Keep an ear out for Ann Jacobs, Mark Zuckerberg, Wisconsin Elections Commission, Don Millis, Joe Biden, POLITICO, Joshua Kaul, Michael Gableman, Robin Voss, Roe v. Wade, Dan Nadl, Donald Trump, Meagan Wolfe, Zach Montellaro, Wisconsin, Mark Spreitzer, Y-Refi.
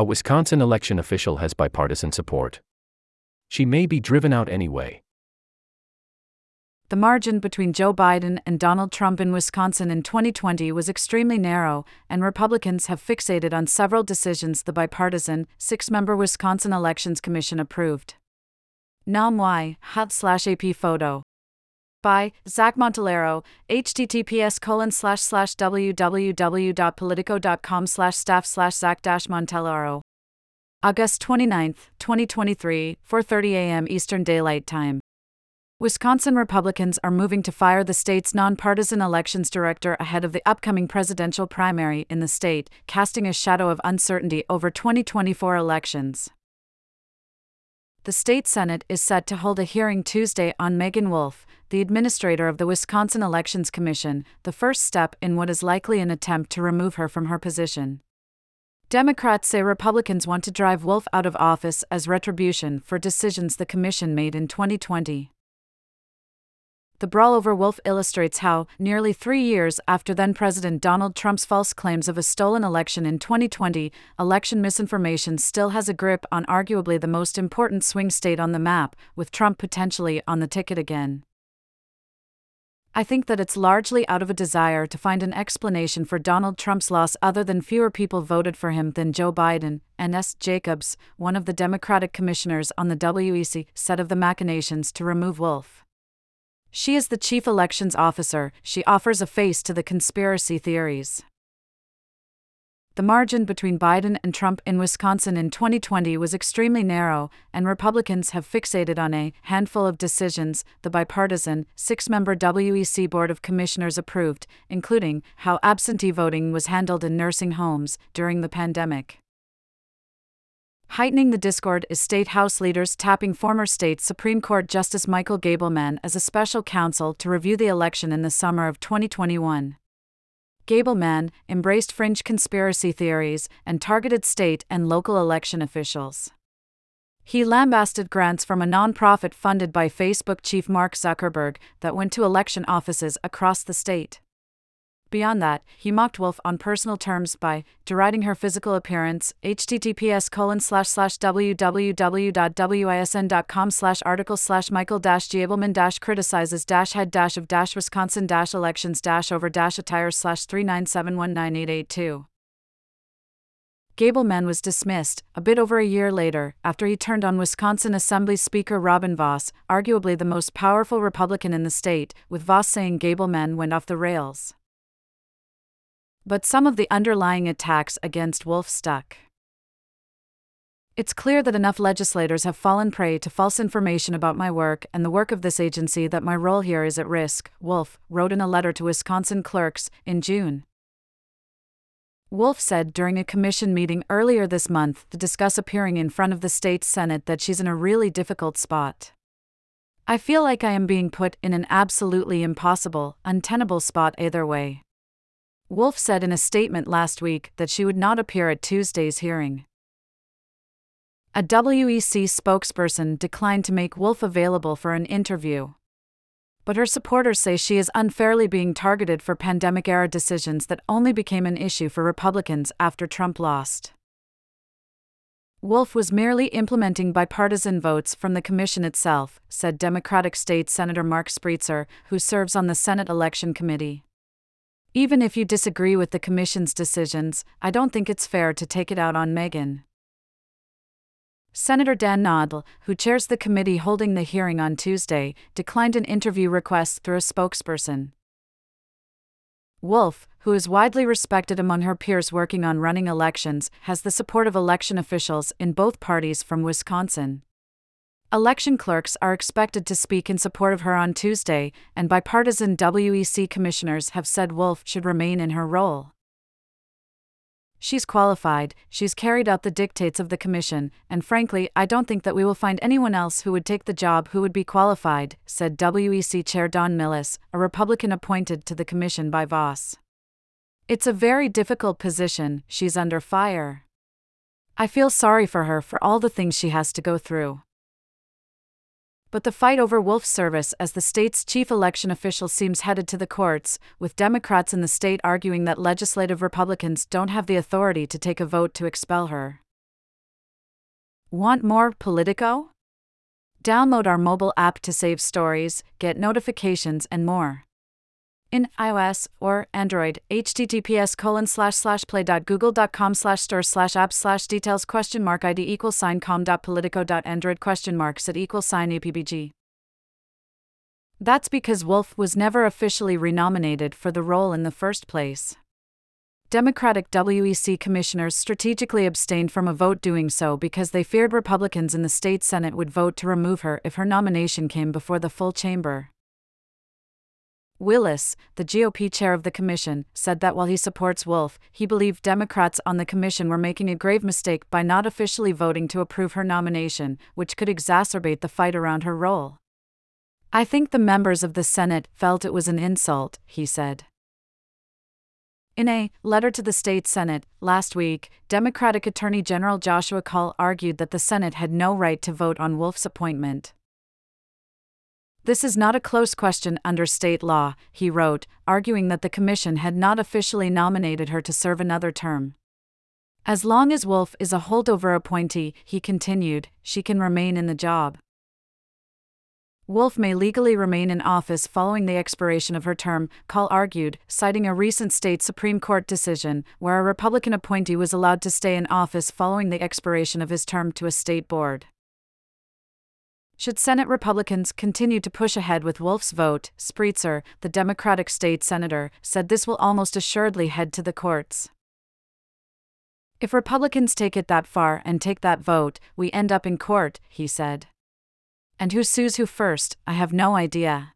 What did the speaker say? A Wisconsin election official has bipartisan support. She may be driven out anyway. The margin between Joe Biden and Donald Trump in Wisconsin in 2020 was extremely narrow, and Republicans have fixated on several decisions the bipartisan, six-member Wisconsin Elections Commission approved. Nom Y, hot/AP photo. By Zach Montellaro, https://www.politico.com/staff/Zach-Montellaro. August 29, 2023, 4:30 a.m. Eastern Daylight Time. Wisconsin Republicans are moving to fire the state's nonpartisan elections director ahead of the upcoming presidential primary in the state, casting a shadow of uncertainty over 2024 elections. The state Senate is set to hold a hearing Tuesday on Meagan Wolfe, the administrator of the Wisconsin Elections Commission, the first step in what is likely an attempt to remove her from her position. Democrats say Republicans want to drive Wolfe out of office as retribution for decisions the commission made in 2020. The brawl over Wolfe illustrates how, nearly 3 years after then-President Donald Trump's false claims of a stolen election in 2020, election misinformation still has a grip on arguably the most important swing state on the map, with Trump potentially on the ticket again. I think that it's largely out of a desire to find an explanation for Donald Trump's loss other than fewer people voted for him than Joe Biden, Ann Jacobs, one of the Democratic commissioners on the WEC, said of the machinations to remove Wolfe. She is the chief elections officer. She offers a face to the conspiracy theories. The margin between Biden and Trump in Wisconsin in 2020 was extremely narrow, and Republicans have fixated on a handful of decisions the bipartisan, six-member WEC Board of Commissioners approved, including how absentee voting was handled in nursing homes during the pandemic. Heightening the discord is State House leaders tapping former State Supreme Court Justice Michael Gableman as a special counsel to review the election in the summer of 2021. Gableman embraced fringe conspiracy theories and targeted state and local election officials. He lambasted grants from a nonprofit funded by Facebook chief Mark Zuckerberg that went to election offices across the state. Beyond that, he mocked Wolfe on personal terms by deriding her physical appearance. https://www.wisn.com/article/michael-gableman-criticizes-head-of-wisconsin-elections-over-attire/39719882. Gableman was dismissed, a bit over a year later, after he turned on Wisconsin Assembly Speaker Robin Voss, arguably the most powerful Republican in the state, with Voss saying Gableman went off the rails. But some of the underlying attacks against Wolfe stuck. It's clear that enough legislators have fallen prey to false information about my work and the work of this agency that my role here is at risk, Wolfe wrote in a letter to Wisconsin clerks in June. Wolfe said during a commission meeting earlier this month to discuss appearing in front of the state Senate that she's in a really difficult spot. I feel like I am being put in an absolutely impossible, untenable spot either way. Wolfe said in a statement last week that she would not appear at Tuesday's hearing. A WEC spokesperson declined to make Wolfe available for an interview. But her supporters say she is unfairly being targeted for pandemic-era decisions that only became an issue for Republicans after Trump lost. Wolfe was merely implementing bipartisan votes from the commission itself, said Democratic State Senator Mark Spreitzer, who serves on the Senate Election Committee. Even if you disagree with the commission's decisions, I don't think it's fair to take it out on Meagan. Senator Dan Nadl, who chairs the committee holding the hearing on Tuesday, declined an interview request through a spokesperson. Wolfe, who is widely respected among her peers working on running elections, has the support of election officials in both parties from Wisconsin. Election clerks are expected to speak in support of her on Tuesday, and bipartisan WEC commissioners have said Wolfe should remain in her role. She's qualified, she's carried out the dictates of the commission, and frankly, I don't think that we will find anyone else who would take the job who would be qualified, said WEC Chair Don Millis, a Republican appointed to the commission by Voss. It's a very difficult position, she's under fire. I feel sorry for her for all the things she has to go through. But the fight over Wolfe's service as the state's chief election official seems headed to the courts, with Democrats in the state arguing that legislative Republicans don't have the authority to take a vote to expel her. Want more POLITICO? Download our mobile app to save stories, get notifications, and more. In iOS or Android, https://play.google.com/store/apps/details?com.politico.android?@@APBG. That's because Wolfe was never officially renominated for the role in the first place. Democratic WEC commissioners strategically abstained from a vote doing so because they feared Republicans in the state Senate would vote to remove her if her nomination came before the full chamber. Willis, the GOP chair of the commission, said that while he supports Wolfe, he believed Democrats on the commission were making a grave mistake by not officially voting to approve her nomination, which could exacerbate the fight around her role. "I think the members of the Senate felt it was an insult," he said. In a letter to the state Senate last week, Democratic Attorney General Joshua Kaul argued that the Senate had no right to vote on Wolfe's appointment. "This is not a close question under state law," he wrote, arguing that the commission had not officially nominated her to serve another term. "As long as Wolfe is a holdover appointee," he continued, "she can remain in the job." Wolfe may legally remain in office following the expiration of her term, Kaul argued, citing a recent state Supreme Court decision where a Republican appointee was allowed to stay in office following the expiration of his term to a state board. Should Senate Republicans continue to push ahead with Wolfe's vote, Spreitzer, the Democratic state senator, said this will almost assuredly head to the courts. "If Republicans take it that far and take that vote, we end up in court," he said. "And who sues who first, I have no idea."